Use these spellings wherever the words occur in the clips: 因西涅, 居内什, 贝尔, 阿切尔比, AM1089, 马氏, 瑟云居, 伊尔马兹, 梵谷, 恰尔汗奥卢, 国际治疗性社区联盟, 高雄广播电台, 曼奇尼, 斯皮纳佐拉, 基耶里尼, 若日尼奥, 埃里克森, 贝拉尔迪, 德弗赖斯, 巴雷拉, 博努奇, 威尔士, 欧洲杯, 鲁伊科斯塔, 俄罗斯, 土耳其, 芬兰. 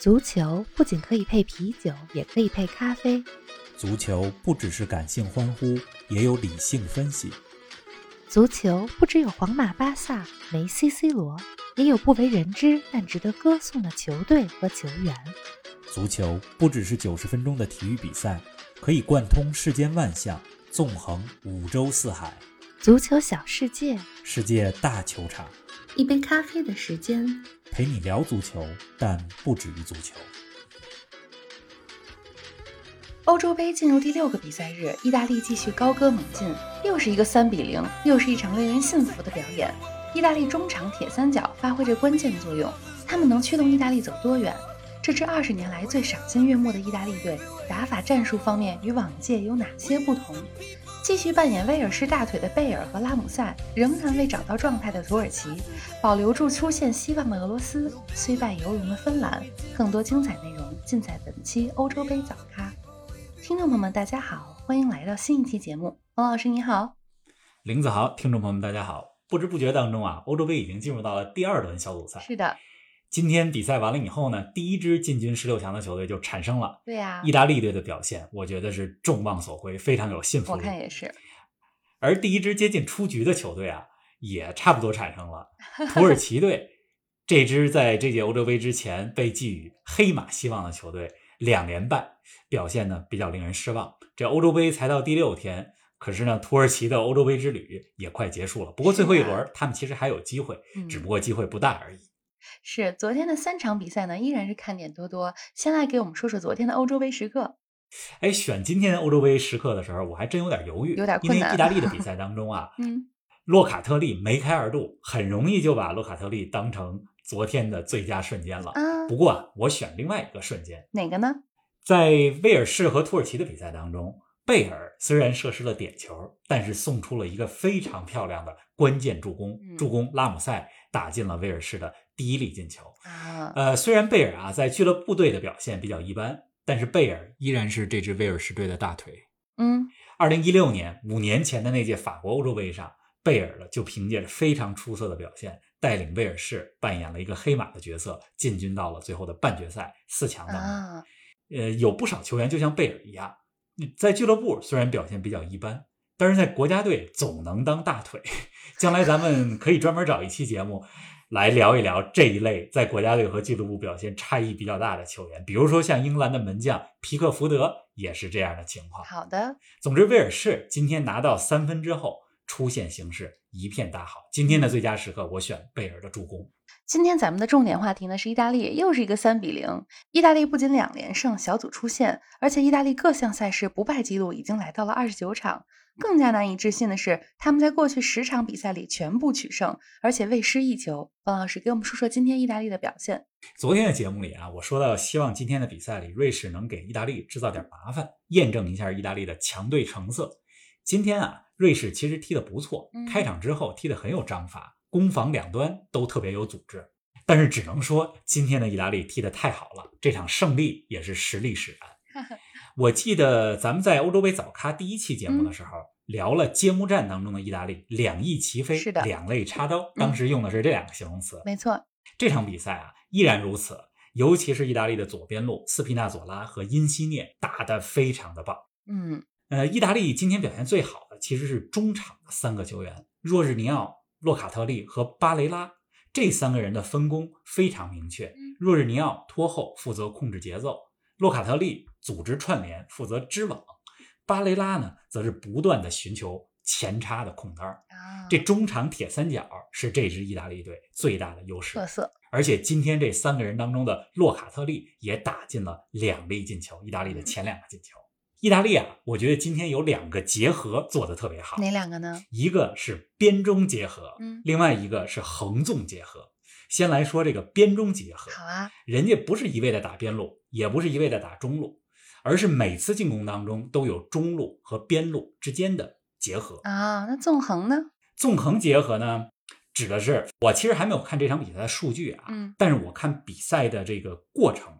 足球不仅可以配啤酒，也可以配咖啡。足球不只是感性欢呼，也有理性分析。足球不只有皇马、巴萨、梅西、C罗，也有不为人知但值得歌颂的球队和球员。足球不只是90分钟的体育比赛，可以贯通世间万象，纵横五洲四海。足球小世界，世界大球场，一杯咖啡的时间，陪你聊足球，但不止于足球。欧洲杯进入第6个比赛日，意大利继续高歌猛进，又是一个3-0，又是一场令人信服的表演。意大利中场铁三角发挥着关键作用，他们能驱动意大利走多远？这支20年来最赏心悦目的意大利队，打法战术方面与往届有哪些不同？继续扮演威尔士大腿的贝尔和拉姆塞，仍然未找到状态的土耳其，保留住出现希望的俄罗斯，虽败犹荣的芬兰。更多精彩内容尽在本期欧洲杯早咖。听众朋友们大家好，欢迎来到新一期节目。王老师你好。林子豪，听众朋友们大家好。不知不觉当中啊，欧洲杯已经进入到了第2轮小组赛。是的，今天比赛完了以后呢，第一支进军16强的球队就产生了。对啊，意大利队的表现我觉得是众望所归，非常有信服力。我看也是。而第一支接近出局的球队啊，也差不多产生了。土耳其队这支在这届欧洲杯之前被寄予黑马希望的球队，2连败，表现呢比较令人失望。这欧洲杯才到第6天，可是呢土耳其的欧洲杯之旅也快结束了。不过最后一轮他们其实还有机会，只不过机会不大而已。是，昨天的3场比赛呢依然是看点多多。先来给我们说说昨天的欧洲杯时刻。哎，选今天欧洲杯时刻的时候我还真有点犹豫，有点困难，因为意大利的比赛当中啊洛卡特利梅开二度，很容易就把洛卡特利当成昨天的最佳瞬间了。不过啊，我选另外一个瞬间。哪个呢？在威尔士和土耳其的比赛当中，贝尔虽然射失了点球，但是送出了一个非常漂亮的关键助攻，助攻拉姆塞打进了威尔士的第1粒进球。虽然贝尔啊在俱乐部队的表现比较一般，但是贝尔依然是这支威尔士队的大腿。2016年5年前的那届法国欧洲杯上，贝尔呢就凭借着非常出色的表现，带领威尔士扮演了一个黑马的角色，进军到了最后的半决赛4强当中。有不少球员就像贝尔一样，在俱乐部虽然表现比较一般，但是在国家队总能当大腿。将来咱们可以专门找一期节目来聊一聊这一类在国家队和俱乐部表现差异比较大的球员，比如说像英格兰的门将皮克福德也是这样的情况。好的，总之威尔士今天拿到3分之后出现形势一片大好。今天的最佳时刻我选贝尔的助攻。今天咱们的重点话题呢是意大利，又是一个3-0。意大利不仅2连胜小组出线，而且意大利各项赛事不败纪录已经来到了29场。更加难以置信的是，他们在过去10场比赛里全部取胜，而且未失一球。王老师给我们说说今天意大利的表现。昨天的节目里啊，我说到希望今天的比赛里瑞士能给意大利制造点麻烦，验证一下意大利的强队成色。今天啊，瑞士其实踢得不错，开场之后踢得很有章法，攻防两端都特别有组织。但是只能说今天的意大利踢得太好了，这场胜利也是实力使然。我记得咱们在欧洲杯早咖第1期节目的时候，聊了揭幕战当中的意大利两翼齐飞，两肋插刀，当时用的是这2个形容词。没错，这场比赛啊依然如此，尤其是意大利的左边路斯皮纳佐拉和因西涅打得非常的棒。意大利今天表现最好的其实是中场的3个球员，若日尼奥、洛卡特利和巴雷拉，这3个人的分工非常明确。若日尼奥拖后负责控制节奏，洛卡特利组织串联负责织网，巴雷拉呢则是不断的寻求前插的空当。这中场铁三角是这支意大利队最大的优势。而且今天这3个人当中的洛卡特利也打进了2粒进球，意大利的前2个进球。意大利啊，我觉得今天有2个结合做得特别好。哪2个呢？一个是边中结合，另外一个是横纵结合。先来说这个边中结合。好啊，人家不是一味的打边路，也不是一味的打中路，而是每次进攻当中都有中路和边路之间的结合。那纵横呢？纵横结合呢，指的是，我其实还没有看这场比赛的数据啊，但是我看比赛的这个过程，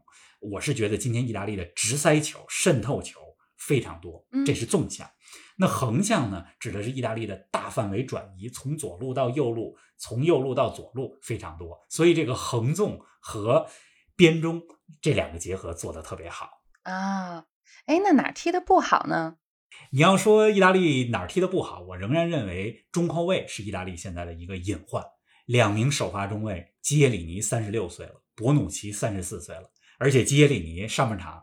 我是觉得今天意大利的直塞球、渗透球非常多，这是纵向。那横向呢，指的是意大利的大范围转移，从左路到右路，从右路到左路非常多。所以这个横纵和编钟这两个结合做得特别好啊。哎，那哪踢得不好呢？你要说意大利哪踢得不好，我仍然认为中后卫是意大利现在的一个隐患。两名首发中卫，基耶里尼36岁了，博努奇34岁了，而且基耶里尼上半场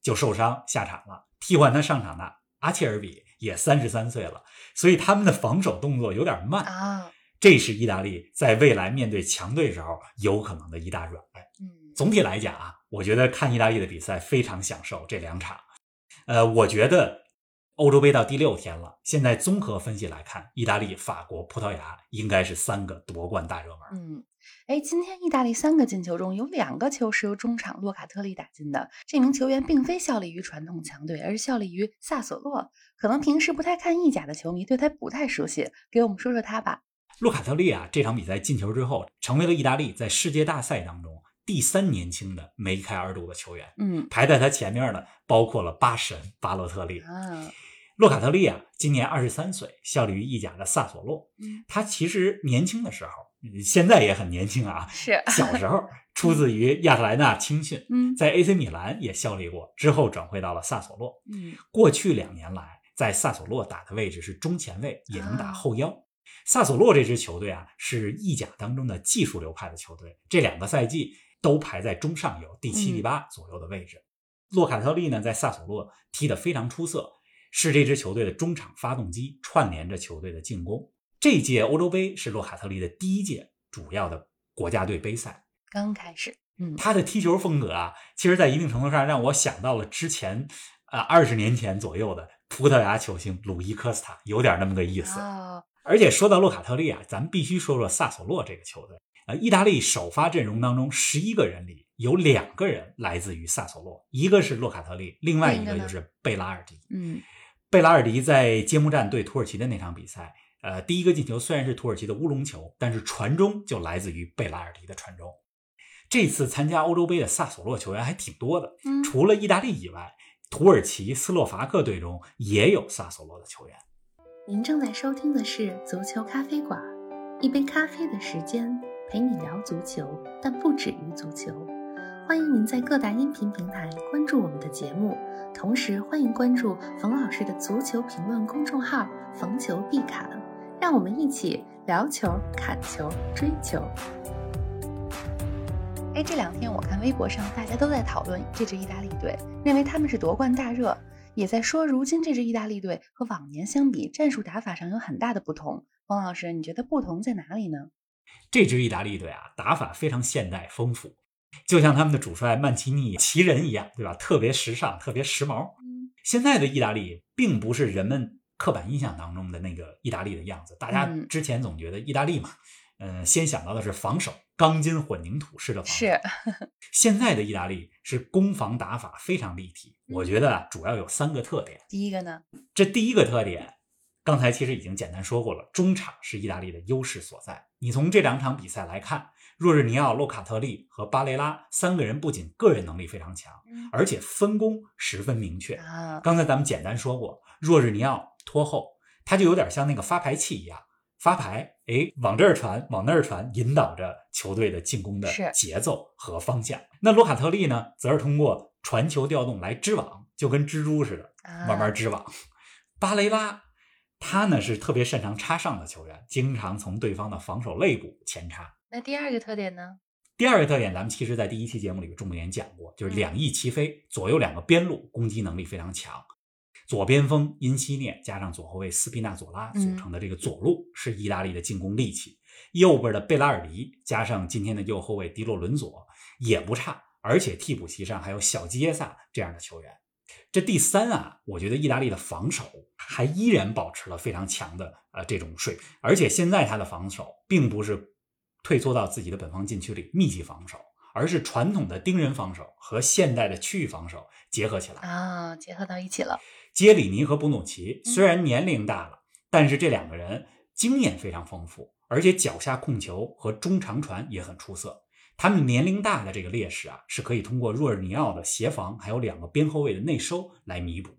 就受伤下场了，替换他上场的阿切尔比也33岁了，所以他们的防守动作有点慢啊。这是意大利在未来面对强队时候有可能的一大软肋。总体来讲啊，我觉得看意大利的比赛非常享受这两场。我觉得欧洲杯到第6天了，现在综合分析来看，意大利、法国、葡萄牙应该是三个夺冠大热门。今天意大利3个进球中有2个球是由中场洛卡特利打进的，这名球员并非效力于传统强队，而是效力于萨索洛。可能平时不太看意甲的球迷对他不太熟悉，给我们说说他吧。洛卡特利啊，这场比赛进球之后，成为了意大利在世界大赛当中第3年轻的梅开二度的球员。排在他前面的包括了巴神巴洛特利。洛卡特利啊，今年23岁，效力于意甲的萨索洛。他其实年轻的时候，现在也很年轻啊，是小时候出自于亚特兰大青训，在 AC 米兰也效力过，之后转会到了萨索洛。过去2年来在萨索洛打的位置是中前卫，也能打后腰。萨索洛这支球队啊，是意甲当中的技术流派的球队，这两个赛季都排在中上游第7、第8左右的位置。洛卡特利呢，在萨索洛踢得非常出色，是这支球队的中场发动机，串联着球队的进攻。这届欧洲杯是洛卡特利的第1届主要的国家队杯赛，刚开始。他的踢球风格啊，其实在一定程度上让我想到了之前20年前左右的葡萄牙球星鲁伊科斯塔，有点那么个意思。而且说到洛卡特利啊，咱们必须说说萨索洛这个球队。意大利首发阵容当中11个人里有2个人来自于萨索洛，一个是洛卡特利，另外一个就是贝拉尔迪。贝拉尔迪在揭幕战对土耳其的那场比赛，第1个进球虽然是土耳其的乌龙球，但是传中就来自于贝拉尔迪的传中。这次参加欧洲杯的萨索洛球员还挺多的，除了意大利以外，土耳其、斯洛伐克队中也有萨索洛的球员。您正在收听的是足球咖啡馆，一杯咖啡的时间陪你聊足球，但不止于足球。欢迎您在各大音频平台关注我们的节目，同时欢迎关注冯老师的足球评论公众号冯球必侃，让我们一起聊球、砍球、追球。这两天我看微博上大家都在讨论这支意大利队，认为他们是夺冠大热，也在说如今这支意大利队和往年相比，战术打法上有很大的不同。王老师，你觉得不同在哪里呢？这支意大利队啊，打法非常现代丰富，就像他们的主帅曼奇尼奇人一样，对吧？特别时尚，特别时髦。现在的意大利并不是人们刻板印象当中的那个意大利的样子。大家之前总觉得意大利嘛，先想到的是防守，钢筋混凝土式的防守。现在的意大利是攻防打法非常立体。我觉得主要有3个特点。第一个呢，这第一个特点刚才其实已经简单说过了，中场是意大利的优势所在。你从这两场比赛来看，若日尼奥、洛卡特利和巴雷拉3个人不仅个人能力非常强，而且分工十分明确。刚才咱们简单说过，若日尼奥拖后，他就有点像那个发牌器一样，发牌往这儿传往那儿传，引导着球队的进攻的节奏和方向。那洛卡特利呢，则是通过传球调动来织网，就跟蜘蛛似的慢慢织网。巴雷拉他呢是特别擅长插上的球员，经常从对方的防守肋骨前插。那第2个特点呢？第2个特点咱们其实在第1期节目里重点讲过，就是两翼齐飞，左右两个边路攻击能力非常强。左边锋因西涅加上左后卫斯皮纳佐拉组成的这个左路是意大利的进攻利器。右边的贝拉尔迪加上今天的右后卫迪洛伦佐也不差，而且替补席上还有小基耶萨这样的球员。这第3啊，我觉得意大利的防守还依然保持了非常强的这种水平，而且现在他的防守并不是退缩到自己的本方禁区里密集防守，而是传统的盯人防守和现代的区域防守结合起来结合到一起了。基耶里尼和博努奇虽然年龄大了，但是这两个人经验非常丰富，而且脚下控球和中长传也很出色。他们年龄大的这个劣势啊，是可以通过若尔尼奥的协防还有2个边后卫的内收来弥补。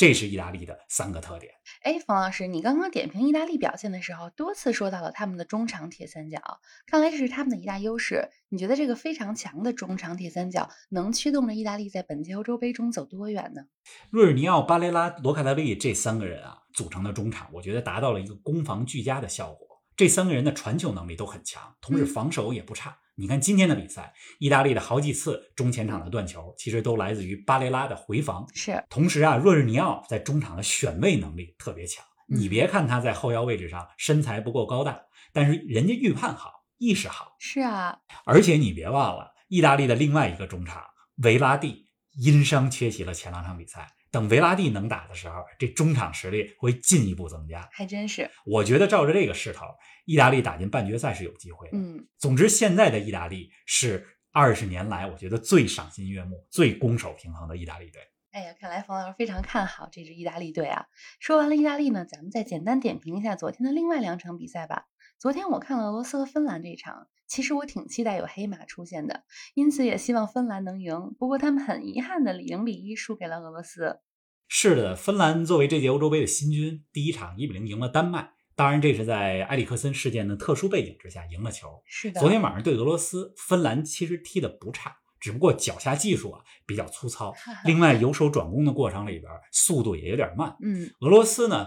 这是意大利的三个特点。哎，冯老师，你刚刚点评意大利表现的时候，多次说到了他们的中场铁三角，看来这是他们的一大优势。你觉得这个非常强的中场铁三角能驱动着意大利在本届欧洲杯中走多远呢？若尔尼奥、巴雷拉、罗卡达利这三个人啊组成的中场，我觉得达到了一个攻防俱佳的效果。这三个人的传球能力都很强，同时防守也不差。你看今天的比赛，意大利的好几次中前场的断球其实都来自于巴雷拉的回防。是，同时啊，若日尼奥在中场的选位能力特别强。你别看他在后腰位置上身材不够高大，但是人家预判好，意识好。是啊，而且你别忘了，意大利的另外一个中场维拉蒂因伤缺席了前两场比赛。等维拉蒂能打的时候，这中场实力会进一步增加。还真是，我觉得照着这个势头，意大利打进半决赛是有机会的。总之现在的意大利是20年来我觉得最赏心悦目、最攻守平衡的意大利队。哎呀，看来冯老师非常看好这支意大利队啊。说完了意大利呢，咱们再简单点评一下昨天的另外两场比赛吧。昨天我看了俄罗斯和芬兰这一场，其实我挺期待有黑马出现的，因此也希望芬兰能赢。不过他们很遗憾的0-1输给了俄罗斯。是的，芬兰作为这届欧洲杯的新军，第一场1-0赢了丹麦。当然这是在埃里克森事件的特殊背景之下赢了球。是的，昨天晚上对俄罗斯，芬兰其实踢得不差，只不过脚下技术啊比较粗糙，另外由守转攻的过程里边速度也有点慢。俄罗斯呢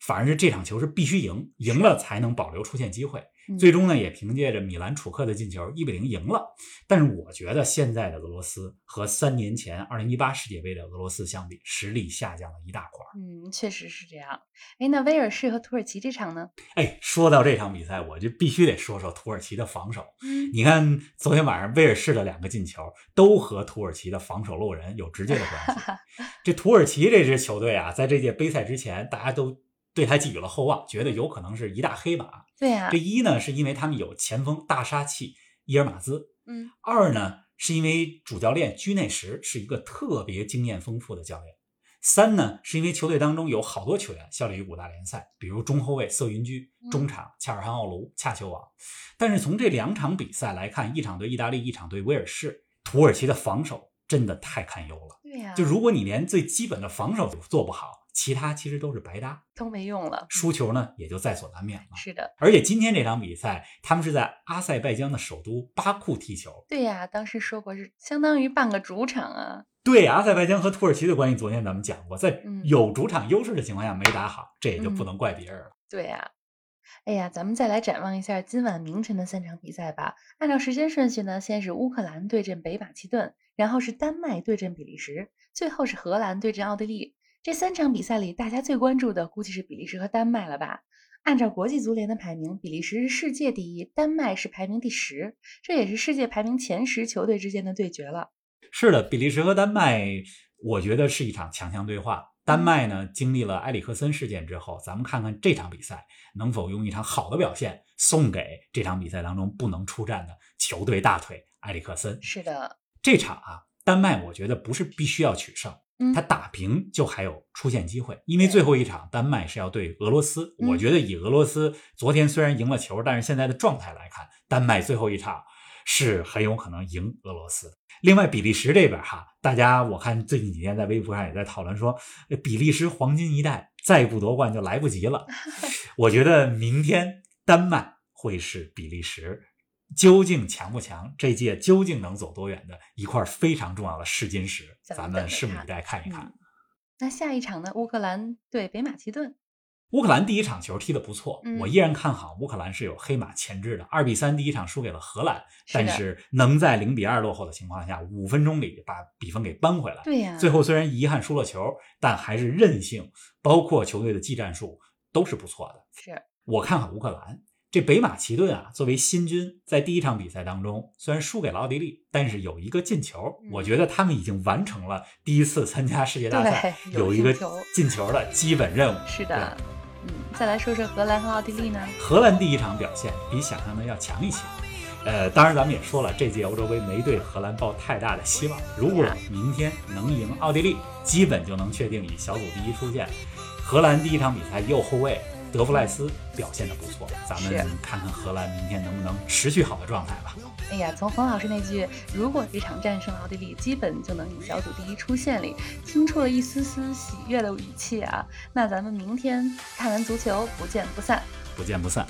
反而是这场球是必须赢，赢了才能保留出现机会。最终呢也凭借着米兰楚克的进球1-0赢了。但是我觉得现在的俄罗斯和3年前2018世界杯的俄罗斯相比，实力下降了一大块。确实是这样。哎，那威尔士和土耳其这场呢？哎，说到这场比赛，我就必须得说说土耳其的防守。你看昨天晚上威尔士的2个进球都和土耳其的防守漏人有直接的关系。这土耳其这支球队啊，在这届杯赛之前大家都对他寄予了厚望，觉得有可能是一大黑马。对啊，这一呢是因为他们有前锋大杀器伊尔马兹，二呢是因为主教练居内什是一个特别经验丰富的教练，三呢是因为球队当中有好多球员效力于五大联赛，比如中后卫瑟云居，中场恰尔汗奥卢、恰球王。但是从这两场比赛来看，一场对意大利，一场对威尔士，土耳其的防守真的太堪忧了。对啊，就如果你连最基本的防守都做不好，其他其实都是白搭，都没用了，输球呢也就在所难免了。是的，而且今天这场比赛他们是在阿塞拜疆的首都巴库踢球。对呀，当时说过是相当于半个主场啊。对，阿塞拜疆和土耳其的关系昨天咱们讲过，在有主场优势的情况下没打好，这也就不能怪别人了。对呀。哎呀，咱们再来展望一下今晚明晨的3场比赛吧。按照时间顺序呢，先是乌克兰对阵北马其顿，然后是丹麦对阵比利时，最后是荷兰对阵奥地利。这3场比赛里，大家最关注的估计是比利时和丹麦了吧？按照国际足联的排名，比利时是世界第1，丹麦是排名第10，这也是世界排名前10球队之间的对决了。是的，比利时和丹麦，我觉得是一场强强对话。丹麦呢，经历了埃里克森事件之后，咱们看看这场比赛能否用一场好的表现送给这场比赛当中不能出战的球队大腿埃里克森。是的，这场啊，丹麦我觉得不是必须要取胜。他打平就还有出现机会，因为最后一场丹麦是要对俄罗斯。我觉得以俄罗斯昨天虽然赢了球，但是现在的状态来看，丹麦最后一场是很有可能赢俄罗斯。另外比利时这边哈，大家我看最近几天在微博上也在讨论说，比利时黄金一代再不夺冠就来不及了。我觉得明天丹麦会是比利时究竟强不强，这届究竟能走多远的一块非常重要的试金石，咱们拭目以待看一看。那下一场呢？乌克兰对北马其顿。乌克兰第一场球踢得不错，我依然看好乌克兰是有黑马潜质的。2-3第一场输给了荷兰，但是能在0-2落后的情况下，5分钟里把比分给扳回来。对呀，最后虽然遗憾输了球，但还是韧性，包括球队的技战术都是不错的。是，我看好乌克兰。这北马其顿啊，作为新军，在第一场比赛当中虽然输给了奥地利，但是有一个进球，我觉得他们已经完成了第一次参加世界大赛有一个进球的基本任务。是的，再来说说荷兰和奥地利呢？荷兰第一场表现比想象的要强一些。当然咱们也说了，这届欧洲杯没对荷兰抱太大的希望。如果明天能赢奥地利，基本就能确定以小组第1出线。荷兰第一场比赛右后卫德弗赖斯表现得不错，咱们看看荷兰明天能不能持续好的状态吧。哎呀，从冯老师那句如果这场战胜奥地利基本就能以小组第一出线里听出了一丝丝喜悦的语气啊。那咱们明天看完足球不见不散，不见不散。